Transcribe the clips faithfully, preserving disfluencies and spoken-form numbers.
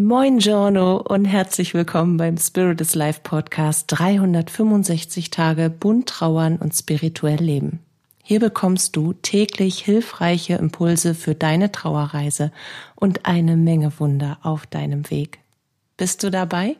Moin Giorno und herzlich willkommen beim Spiritus Life Podcast dreihundertfünfundsechzig Tage bunt trauern und spirituell leben. Hier bekommst du täglich hilfreiche Impulse für deine Trauerreise und eine Menge Wunder auf deinem Weg. Bist du dabei?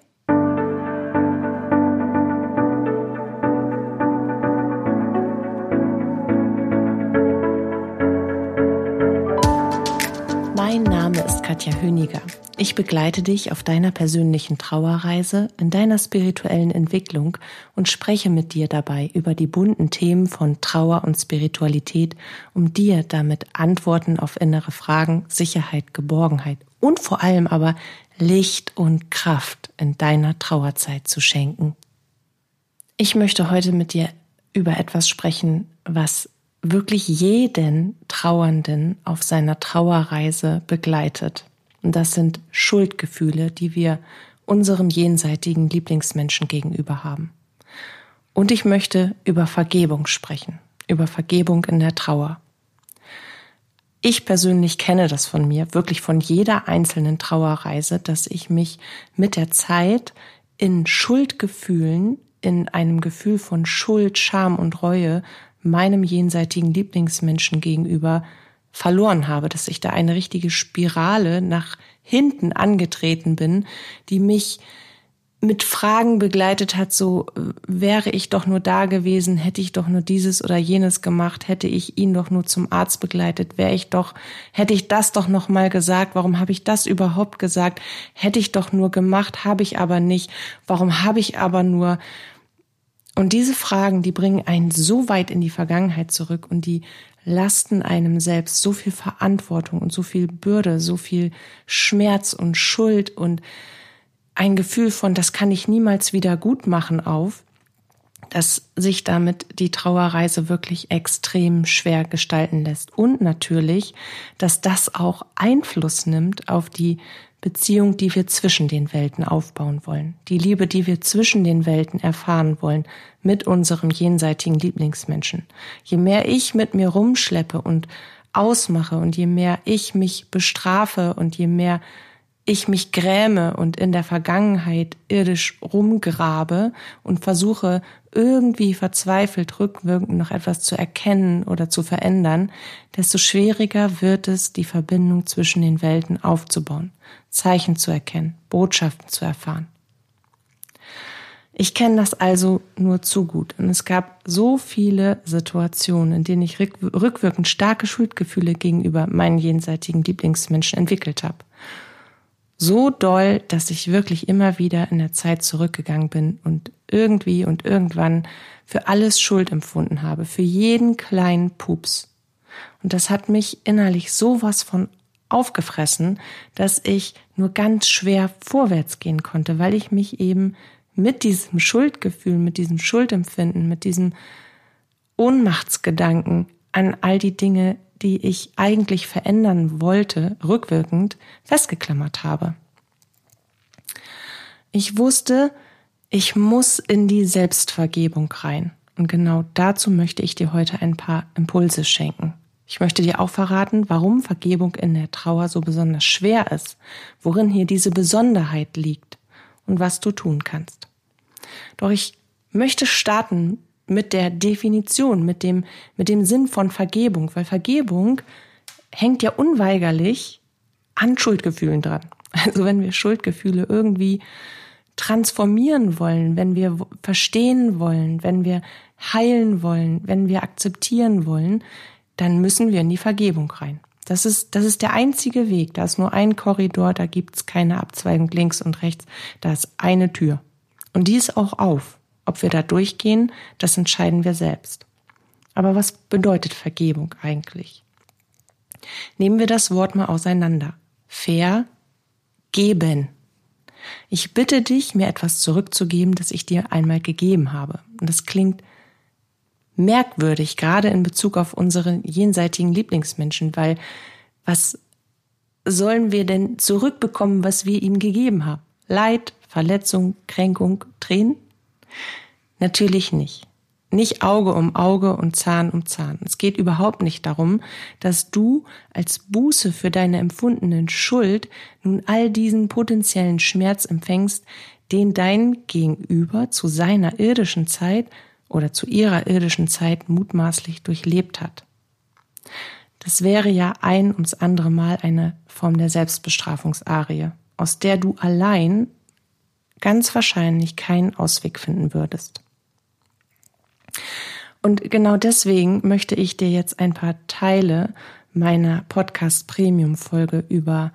Mein Name ist Katja Höninger. Ich begleite dich auf deiner persönlichen Trauerreise, in deiner spirituellen Entwicklung und spreche mit dir dabei über die bunten Themen von Trauer und Spiritualität, um dir damit Antworten auf innere Fragen, Sicherheit, Geborgenheit und vor allem aber Licht und Kraft in deiner Trauerzeit zu schenken. Ich möchte heute mit dir über etwas sprechen, was wirklich jeden Trauernden auf seiner Trauerreise begleitet. Und das sind Schuldgefühle, die wir unserem jenseitigen Lieblingsmenschen gegenüber haben. Und ich möchte über Vergebung sprechen, über Vergebung in der Trauer. Ich persönlich kenne das von mir, wirklich von jeder einzelnen Trauerreise, dass ich mich mit der Zeit in Schuldgefühlen, in einem Gefühl von Schuld, Scham und Reue meinem jenseitigen Lieblingsmenschen gegenüber verloren habe, dass ich da eine richtige Spirale nach hinten angetreten bin, die mich mit Fragen begleitet hat, so wäre ich doch nur da gewesen, hätte ich doch nur dieses oder jenes gemacht, hätte ich ihn doch nur zum Arzt begleitet, wäre ich doch, hätte ich das doch noch mal gesagt, warum habe ich das überhaupt gesagt, hätte ich doch nur gemacht, habe ich aber nicht, warum habe ich aber nur... Und diese Fragen, die bringen einen so weit in die Vergangenheit zurück und die lasten einem selbst so viel Verantwortung und so viel Bürde, so viel Schmerz und Schuld und ein Gefühl von, das kann ich niemals wieder gut machen auf, dass sich damit die Trauerreise wirklich extrem schwer gestalten lässt. Und natürlich, dass das auch Einfluss nimmt auf die Beziehung, die wir zwischen den Welten aufbauen wollen. Die Liebe, die wir zwischen den Welten erfahren wollen mit unserem jenseitigen Lieblingsmenschen. Je mehr ich mit mir rumschleppe und ausmache und je mehr ich mich bestrafe und je mehr ich mich gräme und in der Vergangenheit irdisch rumgrabe und versuche irgendwie verzweifelt rückwirkend noch etwas zu erkennen oder zu verändern, desto schwieriger wird es, die Verbindung zwischen den Welten aufzubauen, Zeichen zu erkennen, Botschaften zu erfahren. Ich kenne das also nur zu gut und es gab so viele Situationen, in denen ich rückwirkend starke Schuldgefühle gegenüber meinen jenseitigen Lieblingsmenschen entwickelt habe. So doll, dass ich wirklich immer wieder in der Zeit zurückgegangen bin und irgendwie und irgendwann für alles Schuld empfunden habe, für jeden kleinen Pups. Und das hat mich innerlich sowas von aufgefressen, dass ich nur ganz schwer vorwärts gehen konnte, weil ich mich eben mit diesem Schuldgefühl, mit diesem Schuldempfinden, mit diesem Ohnmachtsgedanken an all die Dinge, die ich eigentlich verändern wollte, rückwirkend festgeklammert habe. Ich wusste, ich muss in die Selbstvergebung rein. Und genau dazu möchte ich dir heute ein paar Impulse schenken. Ich möchte dir auch verraten, warum Vergebung in der Trauer so besonders schwer ist, worin hier diese Besonderheit liegt und was du tun kannst. Doch ich möchte starten mit der Definition, mit dem, mit dem Sinn von Vergebung. Weil Vergebung hängt ja unweigerlich an Schuldgefühlen dran. Also wenn wir Schuldgefühle irgendwie transformieren wollen, wenn wir verstehen wollen, wenn wir heilen wollen, wenn wir akzeptieren wollen, dann müssen wir in die Vergebung rein. Das ist, das ist der einzige Weg. Da ist nur ein Korridor, da gibt's keine Abzweigung links und rechts. Da ist eine Tür. Und die ist auch auf. Ob wir da durchgehen, das entscheiden wir selbst. Aber was bedeutet Vergebung eigentlich? Nehmen wir das Wort mal auseinander. Vergeben. Ich bitte dich, mir etwas zurückzugeben, das ich dir einmal gegeben habe. Und das klingt merkwürdig, gerade in Bezug auf unsere jenseitigen Lieblingsmenschen, weil was sollen wir denn zurückbekommen, was wir ihm gegeben haben? Leid, Verletzung, Kränkung, Tränen? Natürlich nicht. Nicht Auge um Auge und Zahn um Zahn. Es geht überhaupt nicht darum, dass du als Buße für deine empfundenen Schuld nun all diesen potenziellen Schmerz empfängst, den dein Gegenüber zu seiner irdischen Zeit oder zu ihrer irdischen Zeit mutmaßlich durchlebt hat. Das wäre ja ein ums andere Mal eine Form der Selbstbestrafungsarie, aus der du allein ganz wahrscheinlich keinen Ausweg finden würdest. Und genau deswegen möchte ich dir jetzt ein paar Teile meiner Podcast-Premium-Folge über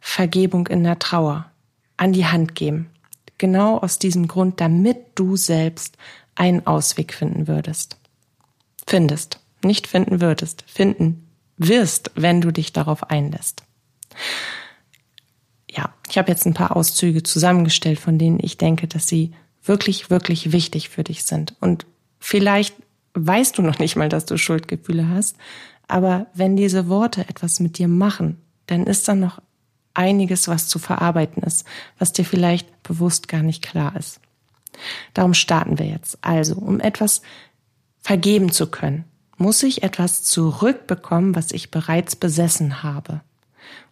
Vergebung in der Trauer an die Hand geben. Genau aus diesem Grund, damit du selbst einen Ausweg finden würdest. Findest, nicht finden würdest, finden wirst, wenn du dich darauf einlässt. Ja, ich habe jetzt ein paar Auszüge zusammengestellt, von denen ich denke, dass sie wirklich, wirklich wichtig für dich sind. Und vielleicht weißt du noch nicht mal, dass du Schuldgefühle hast, aber wenn diese Worte etwas mit dir machen, dann ist da noch einiges, was zu verarbeiten ist, was dir vielleicht bewusst gar nicht klar ist. Darum starten wir jetzt. Also, um etwas vergeben zu können, muss ich etwas zurückbekommen, was ich bereits besessen habe.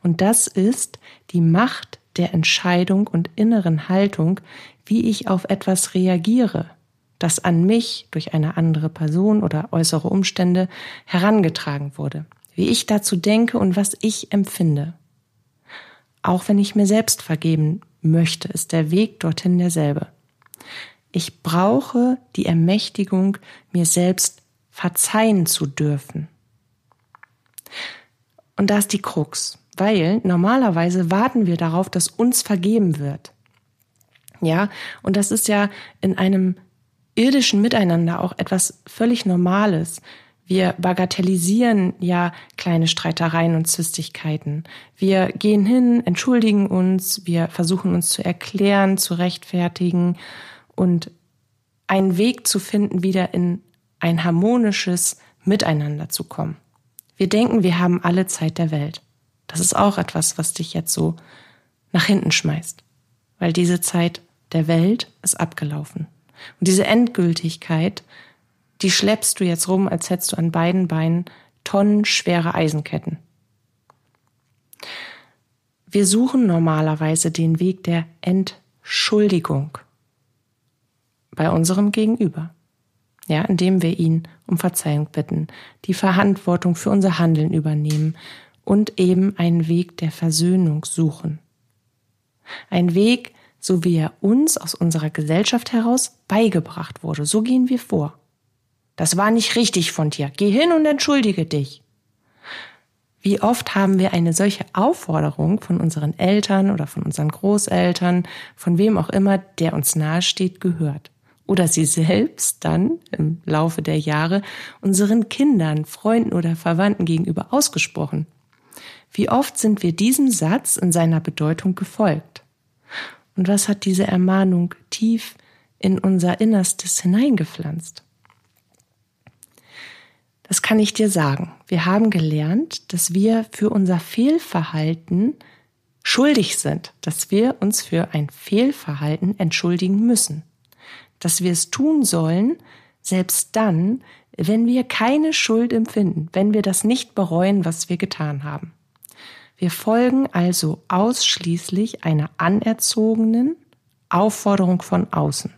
Und das ist die Macht der Entscheidung und inneren Haltung, wie ich auf etwas reagiere, das an mich durch eine andere Person oder äußere Umstände herangetragen wurde, wie ich dazu denke und was ich empfinde. Auch wenn ich mir selbst vergeben möchte, ist der Weg dorthin derselbe. Ich brauche die Ermächtigung, mir selbst verzeihen zu dürfen. Und da ist die Krux, weil normalerweise warten wir darauf, dass uns vergeben wird. Ja, und das ist ja in einem irdischen Miteinander auch etwas völlig Normales. Wir bagatellisieren ja kleine Streitereien und Zwistigkeiten. Wir gehen hin, entschuldigen uns, wir versuchen uns zu erklären, zu rechtfertigen und einen Weg zu finden, wieder in ein harmonisches Miteinander zu kommen. Wir denken, wir haben alle Zeit der Welt. Das ist auch etwas, was dich jetzt so nach hinten schmeißt, weil diese Zeit der Welt ist abgelaufen. Und diese Endgültigkeit, die schleppst du jetzt rum, als hättest du an beiden Beinen tonnenschwere Eisenketten. Wir suchen normalerweise den Weg der Entschuldigung bei unserem Gegenüber, ja, indem wir ihn um Verzeihung bitten, die Verantwortung für unser Handeln übernehmen und eben einen Weg der Versöhnung suchen. Ein Weg, so wie er uns aus unserer Gesellschaft heraus beigebracht wurde. So gehen wir vor. Das war nicht richtig von dir. Geh hin und entschuldige dich. Wie oft haben wir eine solche Aufforderung von unseren Eltern oder von unseren Großeltern, von wem auch immer, der uns nahesteht, gehört. Oder sie selbst dann im Laufe der Jahre unseren Kindern, Freunden oder Verwandten gegenüber ausgesprochen. Wie oft sind wir diesem Satz in seiner Bedeutung gefolgt? Und was hat diese Ermahnung tief in unser Innerstes hineingepflanzt? Das kann ich dir sagen. Wir haben gelernt, dass wir für unser Fehlverhalten schuldig sind, dass wir uns für ein Fehlverhalten entschuldigen müssen, dass wir es tun sollen, selbst dann, wenn wir keine Schuld empfinden, wenn wir das nicht bereuen, was wir getan haben. Wir folgen also ausschließlich einer anerzogenen Aufforderung von außen.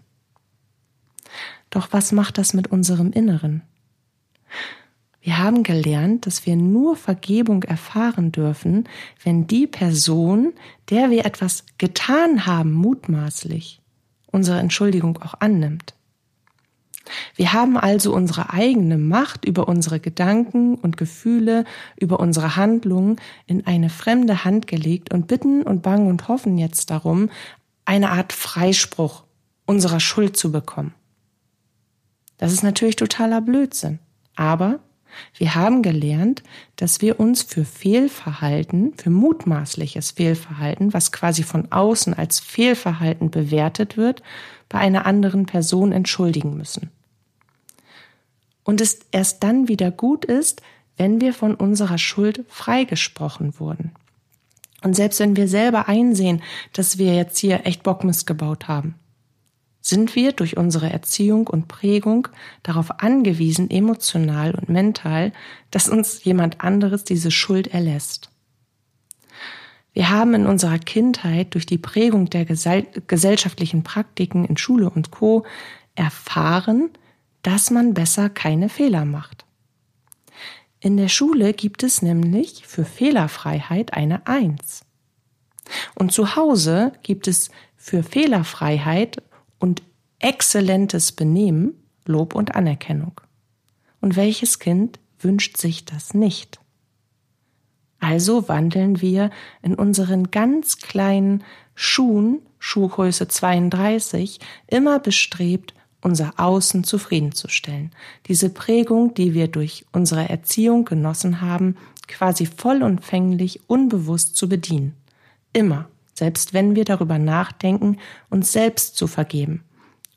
Doch was macht das mit unserem Inneren? Wir haben gelernt, dass wir nur Vergebung erfahren dürfen, wenn die Person, der wir etwas getan haben, mutmaßlich unsere Entschuldigung auch annimmt. Wir haben also unsere eigene Macht über unsere Gedanken und Gefühle, über unsere Handlungen in eine fremde Hand gelegt und bitten und bangen und hoffen jetzt darum, eine Art Freispruch unserer Schuld zu bekommen. Das ist natürlich totaler Blödsinn, aber wir haben gelernt, dass wir uns für Fehlverhalten, für mutmaßliches Fehlverhalten, was quasi von außen als Fehlverhalten bewertet wird, bei einer anderen Person entschuldigen müssen. Und es erst dann wieder gut ist, wenn wir von unserer Schuld freigesprochen wurden. Und selbst wenn wir selber einsehen, dass wir jetzt hier echt Bock missgebaut haben, sind wir durch unsere Erziehung und Prägung darauf angewiesen, emotional und mental, dass uns jemand anderes diese Schuld erlässt. Wir haben in unserer Kindheit durch die Prägung der gesell- gesellschaftlichen Praktiken in Schule und Co. erfahren, dass man besser keine Fehler macht. In der Schule gibt es nämlich für Fehlerfreiheit eine Eins. Und zu Hause gibt es für Fehlerfreiheit und exzellentes Benehmen Lob und Anerkennung. Und welches Kind wünscht sich das nicht? Also wandeln wir in unseren ganz kleinen Schuhen, Schuhgröße zweiunddreißig, immer bestrebt, unser Außen zufriedenzustellen. Diese Prägung, die wir durch unsere Erziehung genossen haben, quasi vollumfänglich unbewusst zu bedienen. Immer, selbst wenn wir darüber nachdenken, uns selbst zu vergeben.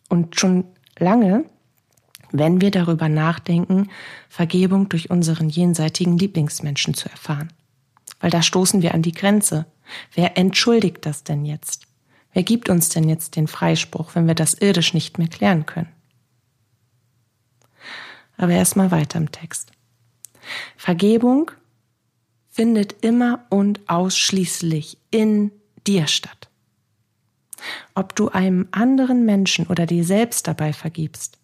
Und schon lange, wenn wir darüber nachdenken, Vergebung durch unseren jenseitigen Lieblingsmenschen zu erfahren. Weil da stoßen wir an die Grenze. Wer entschuldigt das denn jetzt? Wer gibt uns denn jetzt den Freispruch, wenn wir das irdisch nicht mehr klären können? Aber erstmal weiter im Text. Vergebung findet immer und ausschließlich in dir statt. Ob du einem anderen Menschen oder dir selbst dabei vergibst,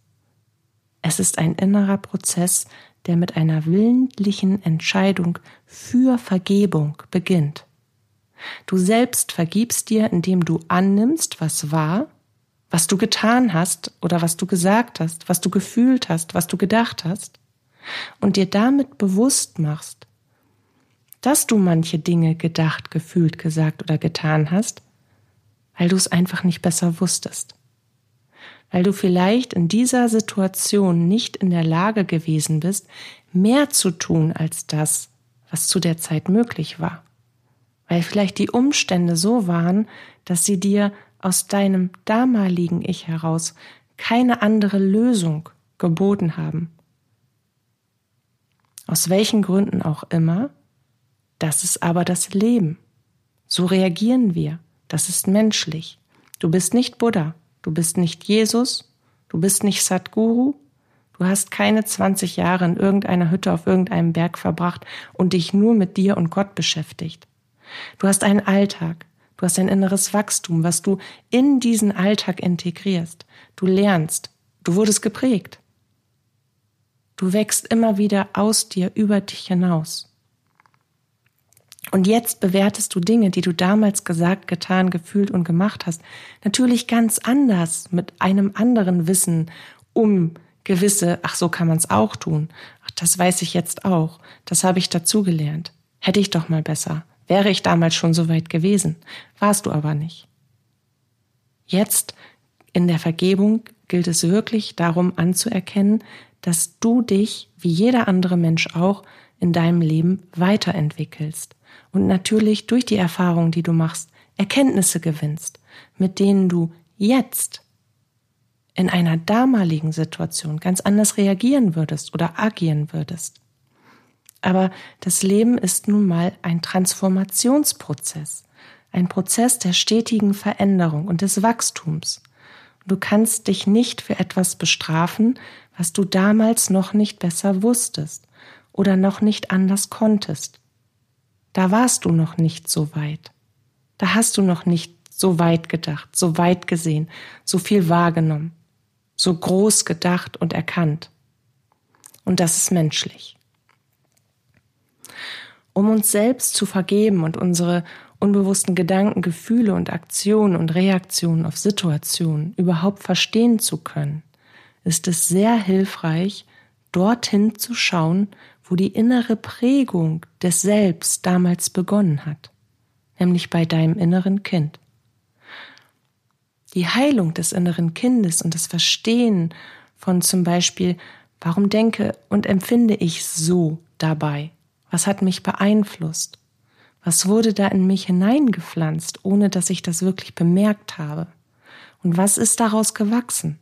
es ist ein innerer Prozess, der mit einer willentlichen Entscheidung für Vergebung beginnt. Du selbst vergibst dir, indem du annimmst, was war, was du getan hast oder was du gesagt hast, was du gefühlt hast, was du gedacht hast und dir damit bewusst machst, dass du manche Dinge gedacht, gefühlt, gesagt oder getan hast, weil du es einfach nicht besser wusstest. Weil du vielleicht in dieser Situation nicht in der Lage gewesen bist, mehr zu tun als das, was zu der Zeit möglich war. Weil vielleicht die Umstände so waren, dass sie dir aus deinem damaligen Ich heraus keine andere Lösung geboten haben. Aus welchen Gründen auch immer, das ist aber das Leben. So reagieren wir. Das ist menschlich. Du bist nicht Buddha, du bist nicht Jesus, du bist nicht Sadhguru, du hast keine zwanzig Jahre in irgendeiner Hütte auf irgendeinem Berg verbracht und dich nur mit dir und Gott beschäftigt. Du hast einen Alltag, du hast ein inneres Wachstum, was du in diesen Alltag integrierst. Du lernst, du wurdest geprägt. Du wächst immer wieder aus dir, über dich hinaus. Und jetzt bewertest du Dinge, die du damals gesagt, getan, gefühlt und gemacht hast, natürlich ganz anders, mit einem anderen Wissen um gewisse, ach so kann man es auch tun, ach das weiß ich jetzt auch, das habe ich dazugelernt, hätte ich doch mal besser. Wäre ich damals schon so weit gewesen, warst du aber nicht. Jetzt in der Vergebung gilt es wirklich darum anzuerkennen, dass du dich, wie jeder andere Mensch auch, in deinem Leben weiterentwickelst und natürlich durch die Erfahrungen, die du machst, Erkenntnisse gewinnst, mit denen du jetzt in einer damaligen Situation ganz anders reagieren würdest oder agieren würdest. Aber das Leben ist nun mal ein Transformationsprozess, ein Prozess der stetigen Veränderung und des Wachstums. Du kannst dich nicht für etwas bestrafen, was du damals noch nicht besser wusstest oder noch nicht anders konntest. Da warst du noch nicht so weit. Da hast du noch nicht so weit gedacht, so weit gesehen, so viel wahrgenommen, so groß gedacht und erkannt. Und das ist menschlich. Um uns selbst zu vergeben und unsere unbewussten Gedanken, Gefühle und Aktionen und Reaktionen auf Situationen überhaupt verstehen zu können, ist es sehr hilfreich, dorthin zu schauen, wo die innere Prägung des Selbst damals begonnen hat, nämlich bei deinem inneren Kind. Die Heilung des inneren Kindes und das Verstehen von zum Beispiel, warum denke und empfinde ich so dabei? Was hat mich beeinflusst? Was wurde da in mich hineingepflanzt, ohne dass ich das wirklich bemerkt habe? Und was ist daraus gewachsen?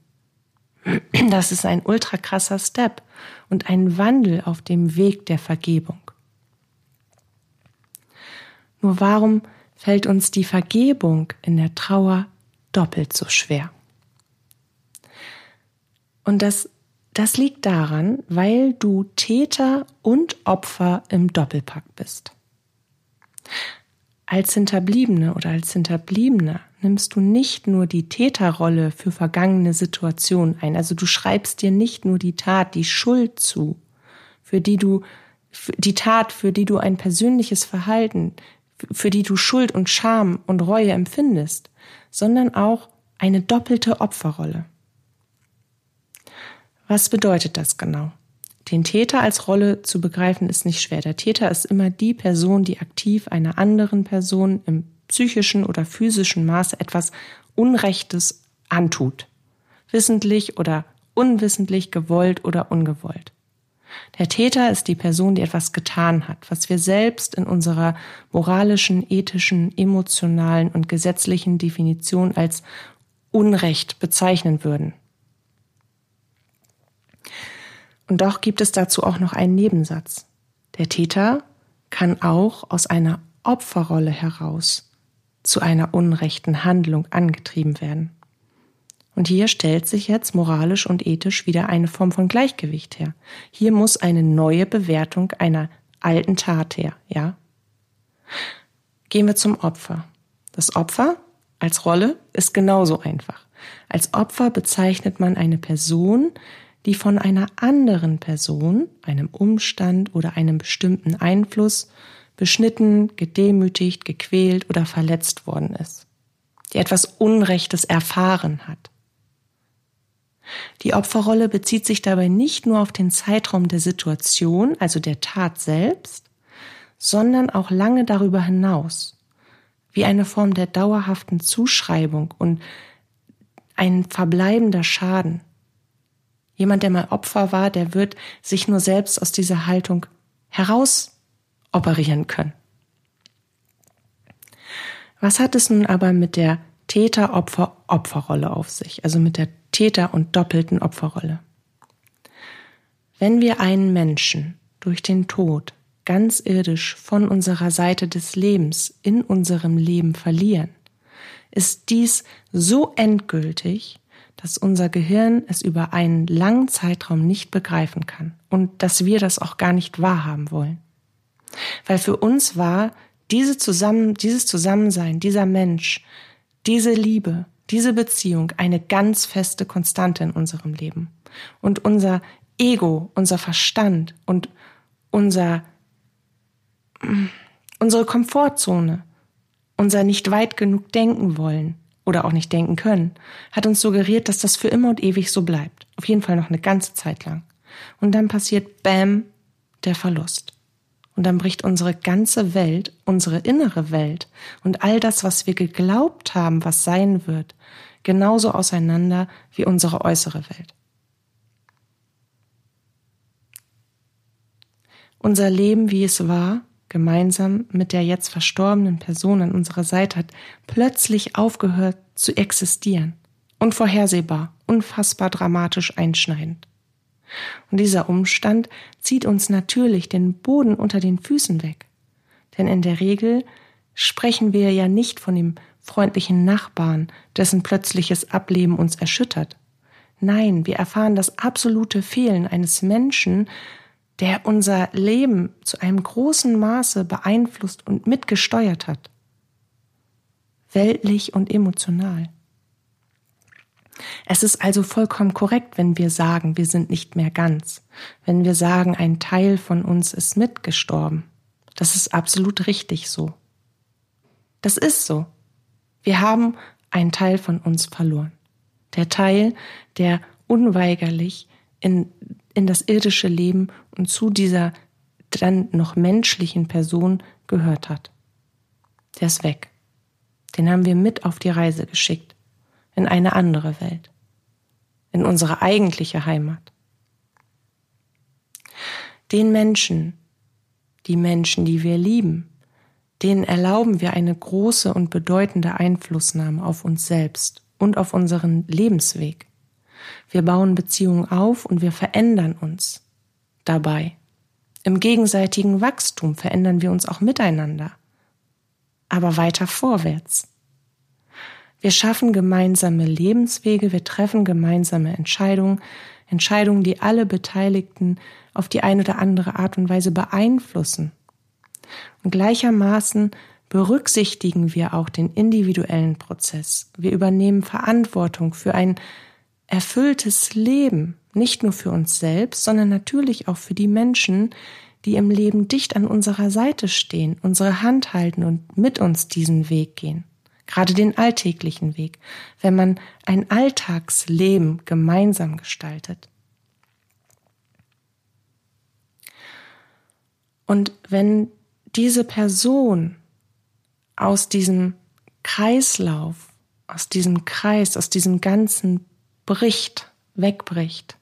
Das ist ein ultra krasser Step und ein Wandel auf dem Weg der Vergebung. Nur warum fällt uns die Vergebung in der Trauer doppelt so schwer? Und das, das liegt daran, weil du Täter und Opfer im Doppelpack bist. Als Hinterbliebene oder als Hinterbliebener nimmst du nicht nur die Täterrolle für vergangene Situationen ein. Also du schreibst dir nicht nur die Tat, die Schuld zu, für die du, für die Tat, für die du ein persönliches Verhalten, für die du Schuld und Scham und Reue empfindest, sondern auch eine doppelte Opferrolle. Was bedeutet das genau? Den Täter als Rolle zu begreifen ist nicht schwer. Der Täter ist immer die Person, die aktiv einer anderen Person im psychischen oder physischen Maße etwas Unrechtes antut. Wissentlich oder unwissentlich, gewollt oder ungewollt. Der Täter ist die Person, die etwas getan hat, was wir selbst in unserer moralischen, ethischen, emotionalen und gesetzlichen Definition als Unrecht bezeichnen würden. Und doch gibt es dazu auch noch einen Nebensatz. Der Täter kann auch aus einer Opferrolle heraus zu einer unrechten Handlung angetrieben werden. Und hier stellt sich jetzt moralisch und ethisch wieder eine Form von Gleichgewicht her. Hier muss eine neue Bewertung einer alten Tat her, ja? Gehen wir zum Opfer. Das Opfer als Rolle ist genauso einfach. Als Opfer bezeichnet man eine Person, die von einer anderen Person, einem Umstand oder einem bestimmten Einfluss beschnitten, gedemütigt, gequält oder verletzt worden ist, die etwas Unrechtes erfahren hat. Die Opferrolle bezieht sich dabei nicht nur auf den Zeitraum der Situation, also der Tat selbst, sondern auch lange darüber hinaus, wie eine Form der dauerhaften Zuschreibung und ein verbleibender Schaden. Jemand, der mal Opfer war, der wird sich nur selbst aus dieser Haltung heraus operieren können. Was hat es nun aber mit der Täter-Opfer-Opferrolle auf sich, also mit der Täter- und doppelten Opferrolle? Wenn wir einen Menschen durch den Tod ganz irdisch von unserer Seite des Lebens in unserem Leben verlieren, ist dies so endgültig, dass unser Gehirn es über einen langen Zeitraum nicht begreifen kann und dass wir das auch gar nicht wahrhaben wollen. Weil für uns war diese Zusammen, dieses Zusammensein, dieser Mensch, diese Liebe, diese Beziehung eine ganz feste Konstante in unserem Leben. Und unser Ego, unser Verstand und unser, unsere Komfortzone, unser nicht weit genug denken wollen, oder auch nicht denken können, hat uns suggeriert, dass das für immer und ewig so bleibt. Auf jeden Fall noch eine ganze Zeit lang. Und dann passiert, bam, der Verlust. Und dann bricht unsere ganze Welt, unsere innere Welt und all das, was wir geglaubt haben, was sein wird, genauso auseinander wie unsere äußere Welt. Unser Leben, wie es war, gemeinsam mit der jetzt verstorbenen Person an unserer Seite hat plötzlich aufgehört zu existieren. Unvorhersehbar, unfassbar dramatisch einschneidend. Und dieser Umstand zieht uns natürlich den Boden unter den Füßen weg. Denn in der Regel sprechen wir ja nicht von dem freundlichen Nachbarn, dessen plötzliches Ableben uns erschüttert. Nein, wir erfahren das absolute Fehlen eines Menschen, der unser Leben zu einem großen Maße beeinflusst und mitgesteuert hat. Weltlich und emotional. Es ist also vollkommen korrekt, wenn wir sagen, wir sind nicht mehr ganz. Wenn wir sagen, ein Teil von uns ist mitgestorben. Das ist absolut richtig so. Das ist so. Wir haben einen Teil von uns verloren. Der Teil, der unweigerlich in in das irdische Leben und zu dieser dann noch menschlichen Person gehört hat. Der ist weg. Den haben wir mit auf die Reise geschickt. In eine andere Welt. In unsere eigentliche Heimat. Den Menschen, die Menschen, die wir lieben, denen erlauben wir eine große und bedeutende Einflussnahme auf uns selbst und auf unseren Lebensweg. Wir bauen Beziehungen auf und wir verändern uns dabei. Im gegenseitigen Wachstum verändern wir uns auch miteinander, aber weiter vorwärts. Wir schaffen gemeinsame Lebenswege, wir treffen gemeinsame Entscheidungen, Entscheidungen, die alle Beteiligten auf die eine oder andere Art und Weise beeinflussen. Und gleichermaßen berücksichtigen wir auch den individuellen Prozess. Wir übernehmen Verantwortung für ein erfülltes Leben, nicht nur für uns selbst, sondern natürlich auch für die Menschen, die im Leben dicht an unserer Seite stehen, unsere Hand halten und mit uns diesen Weg gehen. Gerade den alltäglichen Weg, wenn man ein Alltagsleben gemeinsam gestaltet. Und wenn diese Person aus diesem Kreislauf, aus diesem Kreis, aus diesem Ganzen bricht, wegbricht,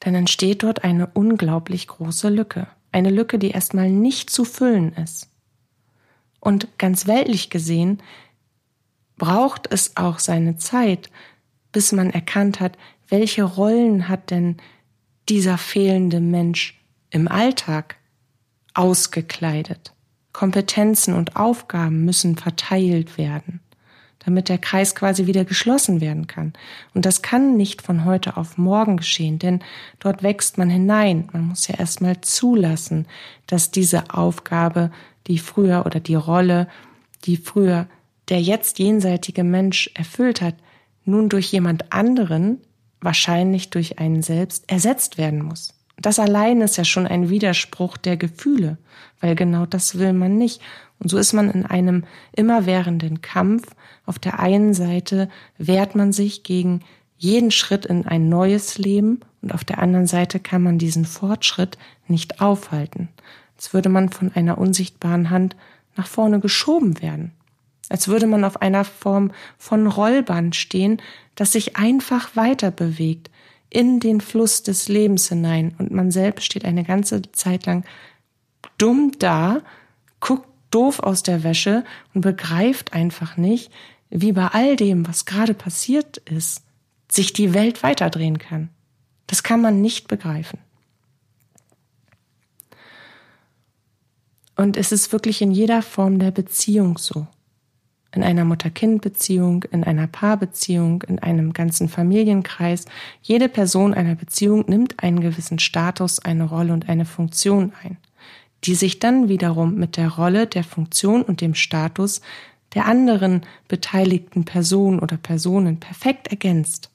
dann entsteht dort eine unglaublich große Lücke. Eine Lücke, die erstmal nicht zu füllen ist. Und ganz weltlich gesehen braucht es auch seine Zeit, bis man erkannt hat, welche Rollen hat denn dieser fehlende Mensch im Alltag ausgekleidet. Kompetenzen und Aufgaben müssen verteilt werden, damit der Kreis quasi wieder geschlossen werden kann. Und das kann nicht von heute auf morgen geschehen, denn dort wächst man hinein. Man muss ja erstmal zulassen, dass diese Aufgabe, die früher oder die Rolle, die früher der jetzt jenseitige Mensch erfüllt hat, nun durch jemand anderen, wahrscheinlich durch einen selbst, ersetzt werden muss. Das allein ist ja schon ein Widerspruch der Gefühle, weil genau das will man nicht. Und so ist man in einem immerwährenden Kampf. Auf der einen Seite wehrt man sich gegen jeden Schritt in ein neues Leben und auf der anderen Seite kann man diesen Fortschritt nicht aufhalten. Als würde man von einer unsichtbaren Hand nach vorne geschoben werden. Als würde man auf einer Form von Rollband stehen, das sich einfach weiter bewegt, in den Fluss des Lebens hinein. Und man selbst steht eine ganze Zeit lang dumm da, guckt doof aus der Wäsche und begreift einfach nicht, wie bei all dem, was gerade passiert ist, sich die Welt weiterdrehen kann. Das kann man nicht begreifen. Und es ist wirklich in jeder Form der Beziehung so. In einer Mutter-Kind-Beziehung, in einer Paarbeziehung, in einem ganzen Familienkreis. Jede Person einer Beziehung nimmt einen gewissen Status, eine Rolle und eine Funktion ein, die sich dann wiederum mit der Rolle, der Funktion und dem Status der anderen beteiligten Person oder Personen perfekt ergänzt.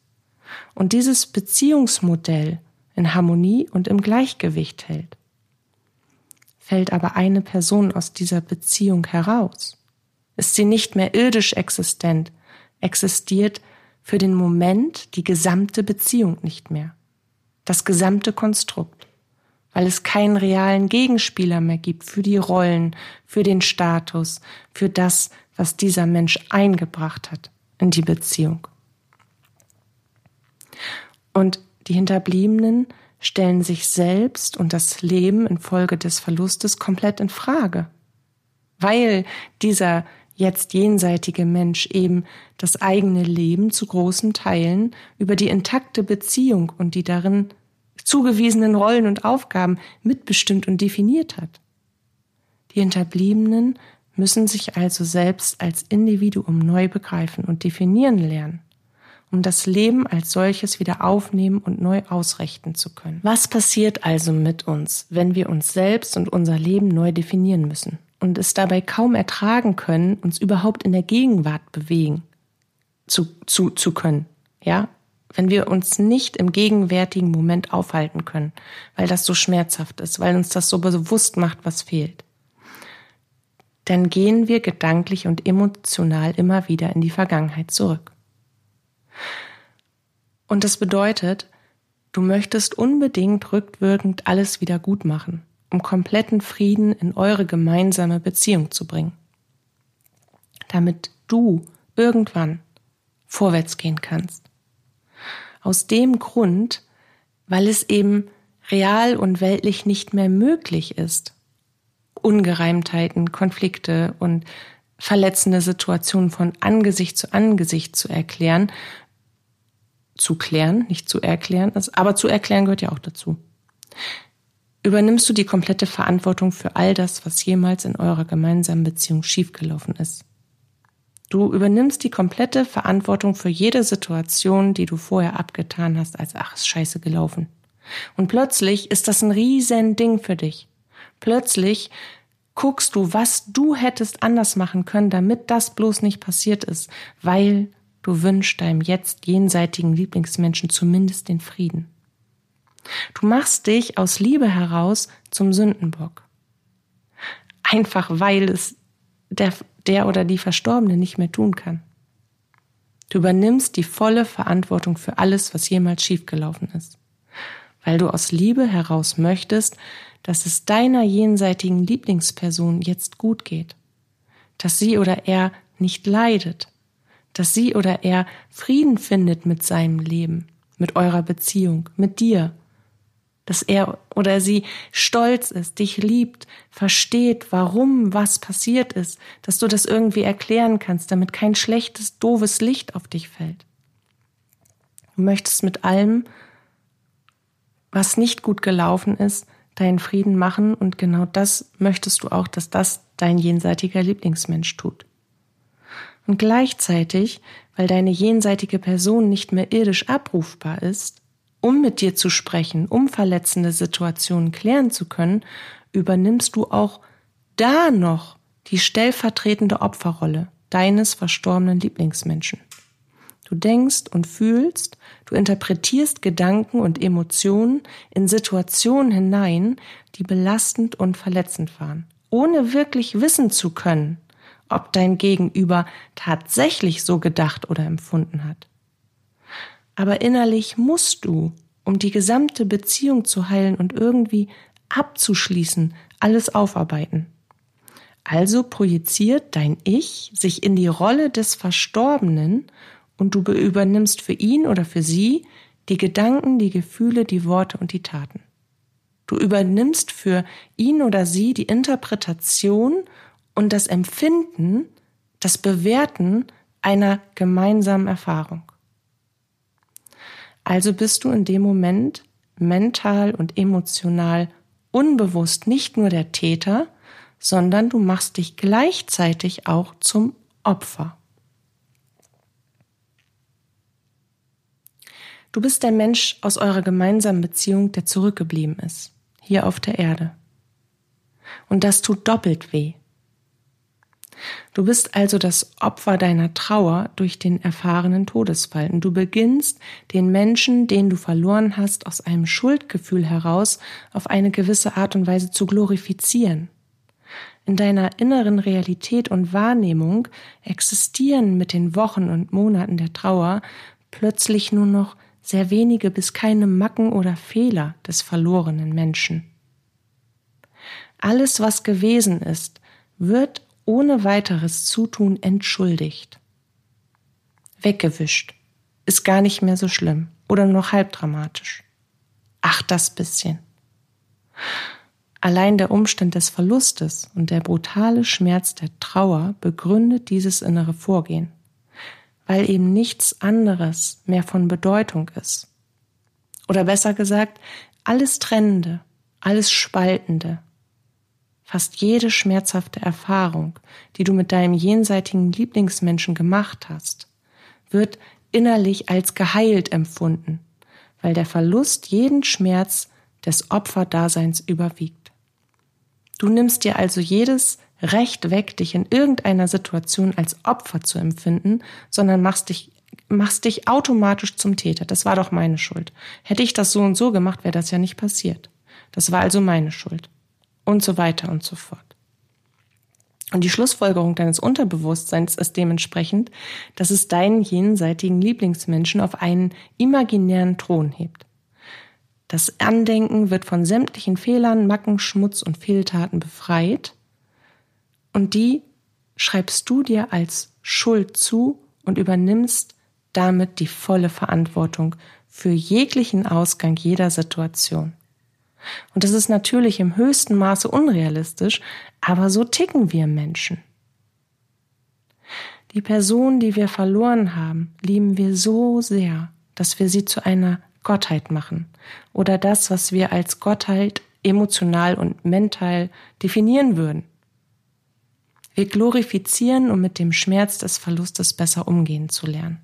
Und dieses Beziehungsmodell in Harmonie und im Gleichgewicht hält. Fällt aber eine Person aus dieser Beziehung heraus, ist sie nicht mehr irdisch existent, existiert für den Moment die gesamte Beziehung nicht mehr, das gesamte Konstrukt, weil es keinen realen Gegenspieler mehr gibt für die Rollen, für den Status, für das, was dieser Mensch eingebracht hat in die Beziehung. Und die Hinterbliebenen stellen sich selbst und das Leben infolge des Verlustes komplett in Frage, weil dieser jetzt jenseitige Mensch eben das eigene Leben zu großen Teilen über die intakte Beziehung und die darin zugewiesenen Rollen und Aufgaben mitbestimmt und definiert hat. Die Hinterbliebenen müssen sich also selbst als Individuum neu begreifen und definieren lernen, um das Leben als solches wieder aufnehmen und neu ausrichten zu können. Was passiert also mit uns, wenn wir uns selbst und unser Leben neu definieren müssen und es dabei kaum ertragen können, uns überhaupt in der Gegenwart bewegen zu, zu, zu können? Ja, wenn wir uns nicht im gegenwärtigen Moment aufhalten können, weil das so schmerzhaft ist, weil uns das so bewusst macht, was fehlt, dann gehen wir gedanklich und emotional immer wieder in die Vergangenheit zurück. Und das bedeutet, du möchtest unbedingt rückwirkend alles wieder gut machen, um kompletten Frieden in eure gemeinsame Beziehung zu bringen, damit du irgendwann vorwärts gehen kannst. Aus dem Grund, weil es eben real und weltlich nicht mehr möglich ist, Ungereimtheiten, Konflikte und verletzende Situationen von Angesicht zu Angesicht zu erklären, zu klären, nicht zu erklären, aber zu erklären gehört ja auch dazu. Übernimmst du die komplette Verantwortung für all das, was jemals in eurer gemeinsamen Beziehung schiefgelaufen ist. Du übernimmst die komplette Verantwortung für jede Situation, die du vorher abgetan hast, als ach, ist scheiße gelaufen. Und plötzlich ist das ein riesen Ding für dich. Plötzlich guckst du, was du hättest anders machen können, damit das bloß nicht passiert ist, weil du wünschst deinem jetzt jenseitigen Lieblingsmenschen zumindest den Frieden. Du machst dich aus Liebe heraus zum Sündenbock. Einfach weil es der, der oder die Verstorbene nicht mehr tun kann. Du übernimmst die volle Verantwortung für alles, was jemals schiefgelaufen ist. Weil du aus Liebe heraus möchtest, dass es deiner jenseitigen Lieblingsperson jetzt gut geht. Dass sie oder er nicht leidet. Dass sie oder er Frieden findet mit seinem Leben, mit eurer Beziehung, mit dir. Dass er oder sie stolz ist, dich liebt, versteht, warum was passiert ist, dass du das irgendwie erklären kannst, damit kein schlechtes, doofes Licht auf dich fällt. Du möchtest mit allem, was nicht gut gelaufen ist, deinen Frieden machen und genau das möchtest du auch, dass das dein jenseitiger Lieblingsmensch tut. Und gleichzeitig, weil deine jenseitige Person nicht mehr irdisch abrufbar ist, um mit dir zu sprechen, um verletzende Situationen klären zu können, übernimmst du auch da noch die stellvertretende Opferrolle deines verstorbenen Lieblingsmenschen. Du denkst und fühlst, du interpretierst Gedanken und Emotionen in Situationen hinein, die belastend und verletzend waren, ohne wirklich wissen zu können, ob dein Gegenüber tatsächlich so gedacht oder empfunden hat. Aber innerlich musst du, um die gesamte Beziehung zu heilen und irgendwie abzuschließen, alles aufarbeiten. Also projiziert dein Ich sich in die Rolle des Verstorbenen und du übernimmst für ihn oder für sie die Gedanken, die Gefühle, die Worte und die Taten. Du übernimmst für ihn oder sie die Interpretation und das Empfinden, das Bewerten einer gemeinsamen Erfahrung. Also bist du in dem Moment mental und emotional unbewusst nicht nur der Täter, sondern du machst dich gleichzeitig auch zum Opfer. Du bist der Mensch aus eurer gemeinsamen Beziehung, der zurückgeblieben ist, hier auf der Erde. Und das tut doppelt weh. Du bist also das Opfer deiner Trauer durch den erfahrenen Todesfall und du beginnst, den Menschen, den du verloren hast, aus einem Schuldgefühl heraus auf eine gewisse Art und Weise zu glorifizieren. In deiner inneren Realität und Wahrnehmung existieren mit den Wochen und Monaten der Trauer plötzlich nur noch sehr wenige bis keine Macken oder Fehler des verlorenen Menschen. Alles, was gewesen ist, wird ohne weiteres Zutun entschuldigt, weggewischt, ist gar nicht mehr so schlimm oder nur noch halb dramatisch. Ach, das bisschen. Allein der Umstand des Verlustes und der brutale Schmerz der Trauer begründet dieses innere Vorgehen, weil eben nichts anderes mehr von Bedeutung ist. Oder besser gesagt, alles Trennende, alles Spaltende, fast jede schmerzhafte Erfahrung, die du mit deinem jenseitigen Lieblingsmenschen gemacht hast, wird innerlich als geheilt empfunden, weil der Verlust jeden Schmerz des Opferdaseins überwiegt. Du nimmst dir also jedes Recht weg, dich in irgendeiner Situation als Opfer zu empfinden, sondern machst dich, machst dich automatisch zum Täter. Das war doch meine Schuld. Hätte ich das so und so gemacht, wäre das ja nicht passiert. Das war also meine Schuld. Und so weiter und so fort. Und die Schlussfolgerung deines Unterbewusstseins ist dementsprechend, dass es deinen jenseitigen Lieblingsmenschen auf einen imaginären Thron hebt. Das Andenken wird von sämtlichen Fehlern, Macken, Schmutz und Fehltaten befreit und die schreibst du dir als Schuld zu und übernimmst damit die volle Verantwortung für jeglichen Ausgang jeder Situation. Und das ist natürlich im höchsten Maße unrealistisch, aber so ticken wir Menschen. Die Person, die wir verloren haben, lieben wir so sehr, dass wir sie zu einer Gottheit machen oder das, was wir als Gottheit emotional und mental definieren würden. Wir glorifizieren, um mit dem Schmerz des Verlustes besser umgehen zu lernen.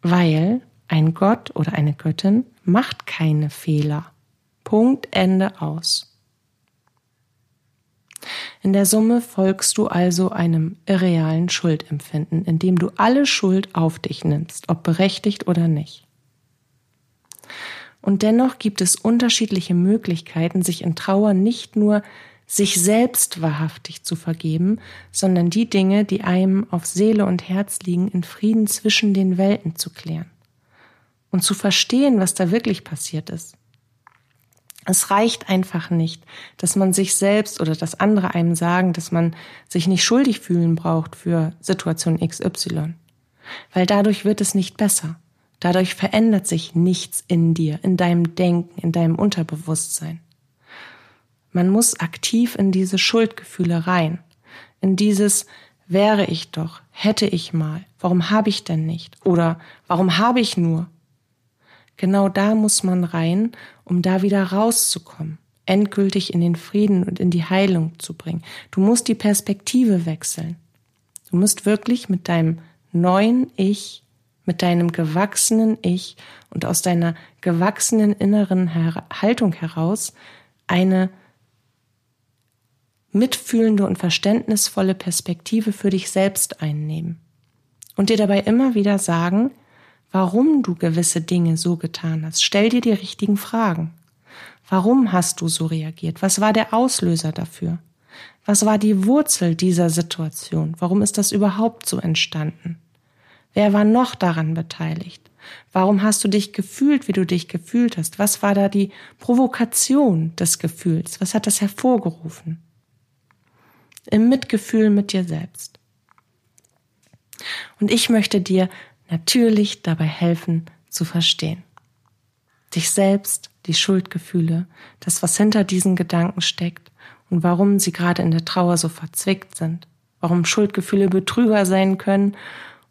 Weil ein Gott oder eine Göttin macht keine Fehler. Punkt, Ende, aus. In der Summe folgst du also einem irrealen Schuldempfinden, indem du alle Schuld auf dich nimmst, ob berechtigt oder nicht. Und dennoch gibt es unterschiedliche Möglichkeiten, sich in Trauer nicht nur sich selbst wahrhaftig zu vergeben, sondern die Dinge, die einem auf Seele und Herz liegen, in Frieden zwischen den Welten zu klären und zu verstehen, was da wirklich passiert ist. Es reicht einfach nicht, dass man sich selbst oder dass andere einem sagen, dass man sich nicht schuldig fühlen braucht für Situation X Y. Weil dadurch wird es nicht besser. Dadurch verändert sich nichts in dir, in deinem Denken, in deinem Unterbewusstsein. Man muss aktiv in diese Schuldgefühle rein. In dieses wäre ich doch, hätte ich mal, warum habe ich denn nicht? Oder warum habe ich nur? Genau da muss man rein, um da wieder rauszukommen, endgültig in den Frieden und in die Heilung zu bringen. Du musst die Perspektive wechseln. Du musst wirklich mit deinem neuen Ich, mit deinem gewachsenen Ich und aus deiner gewachsenen inneren Haltung heraus eine mitfühlende und verständnisvolle Perspektive für dich selbst einnehmen und dir dabei immer wieder sagen, warum du gewisse Dinge so getan hast. Stell dir die richtigen Fragen. Warum hast du so reagiert? Was war der Auslöser dafür? Was war die Wurzel dieser Situation? Warum ist das überhaupt so entstanden? Wer war noch daran beteiligt? Warum hast du dich gefühlt, wie du dich gefühlt hast? Was war da die Provokation des Gefühls? Was hat das hervorgerufen? Im Mitgefühl mit dir selbst. Und ich möchte dir natürlich dabei helfen zu verstehen. Dich selbst, die Schuldgefühle, das, was hinter diesen Gedanken steckt und warum sie gerade in der Trauer so verzwickt sind, warum Schuldgefühle Betrüger sein können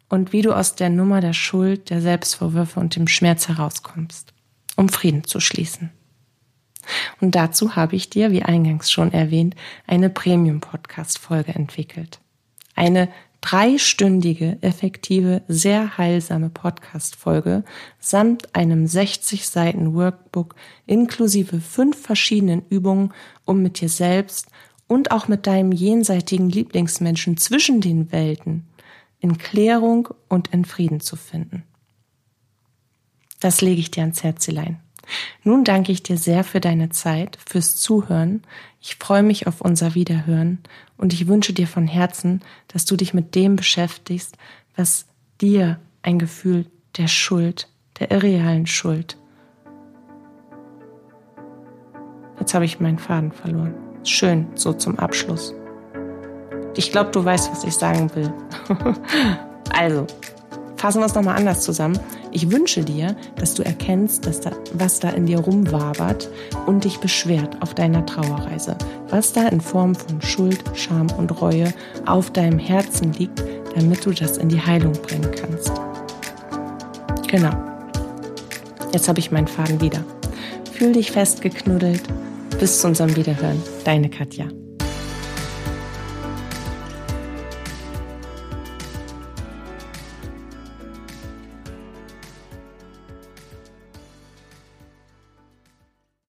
und wie du aus der Nummer der Schuld, der Selbstvorwürfe und dem Schmerz herauskommst, um Frieden zu schließen. Und dazu habe ich dir, wie eingangs schon erwähnt, eine Premium-Podcast-Folge entwickelt. Eine dreistündige, effektive, sehr heilsame Podcast-Folge samt einem sechzig Seiten Workbook inklusive fünf verschiedenen Übungen, um mit dir selbst und auch mit deinem jenseitigen Lieblingsmenschen zwischen den Welten in Klärung und in Frieden zu finden. Das lege ich dir ans Herzelein. Nun danke ich dir sehr für deine Zeit, fürs Zuhören. Ich freue mich auf unser Wiederhören und ich wünsche dir von Herzen, dass du dich mit dem beschäftigst, was dir ein Gefühl der Schuld, der irrealen Schuld. Jetzt habe ich meinen Faden verloren. Schön, so zum Abschluss. Ich glaube, du weißt, was ich sagen will. Also, fassen wir es nochmal anders zusammen. Ich wünsche dir, dass du erkennst, dass da, was da in dir rumwabert und dich beschwert auf deiner Trauerreise. Was da in Form von Schuld, Scham und Reue auf deinem Herzen liegt, damit du das in die Heilung bringen kannst. Genau. Jetzt habe ich meinen Faden wieder. Fühl dich festgeknuddelt. Bis zu unserem Wiederhören. Deine Katja.